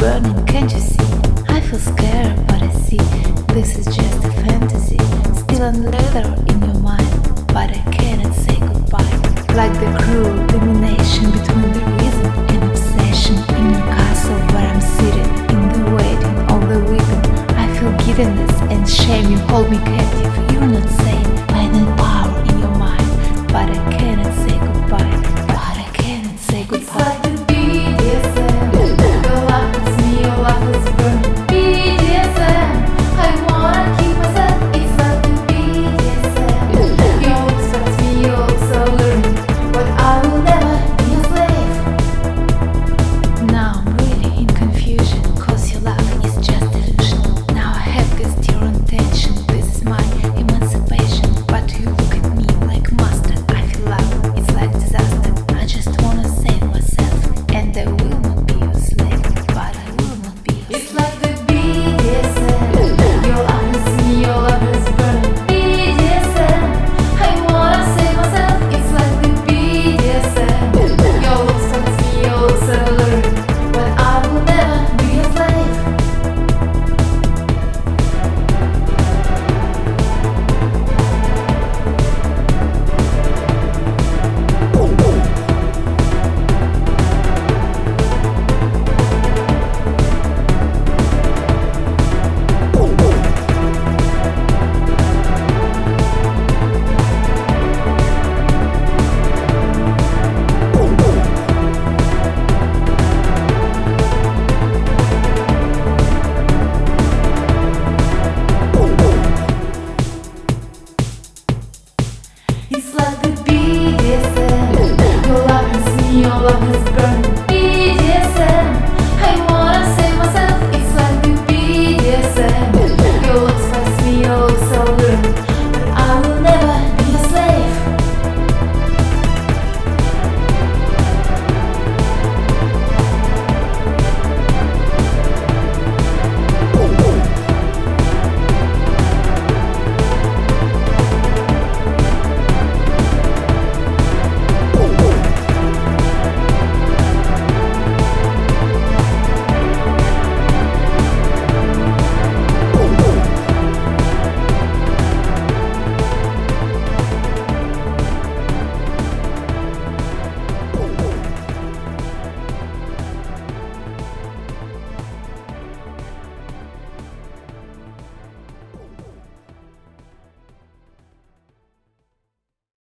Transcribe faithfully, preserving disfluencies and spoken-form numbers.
burning, can't you see? I feel scared, but I see this is just a fantasy. Still unleather in your mind, but I cannot say goodbye. Like the cruel domination between the reason and obsession in your castle where I'm seated in the waiting of the weeping. I feel giddiness and shame, you hold me captive.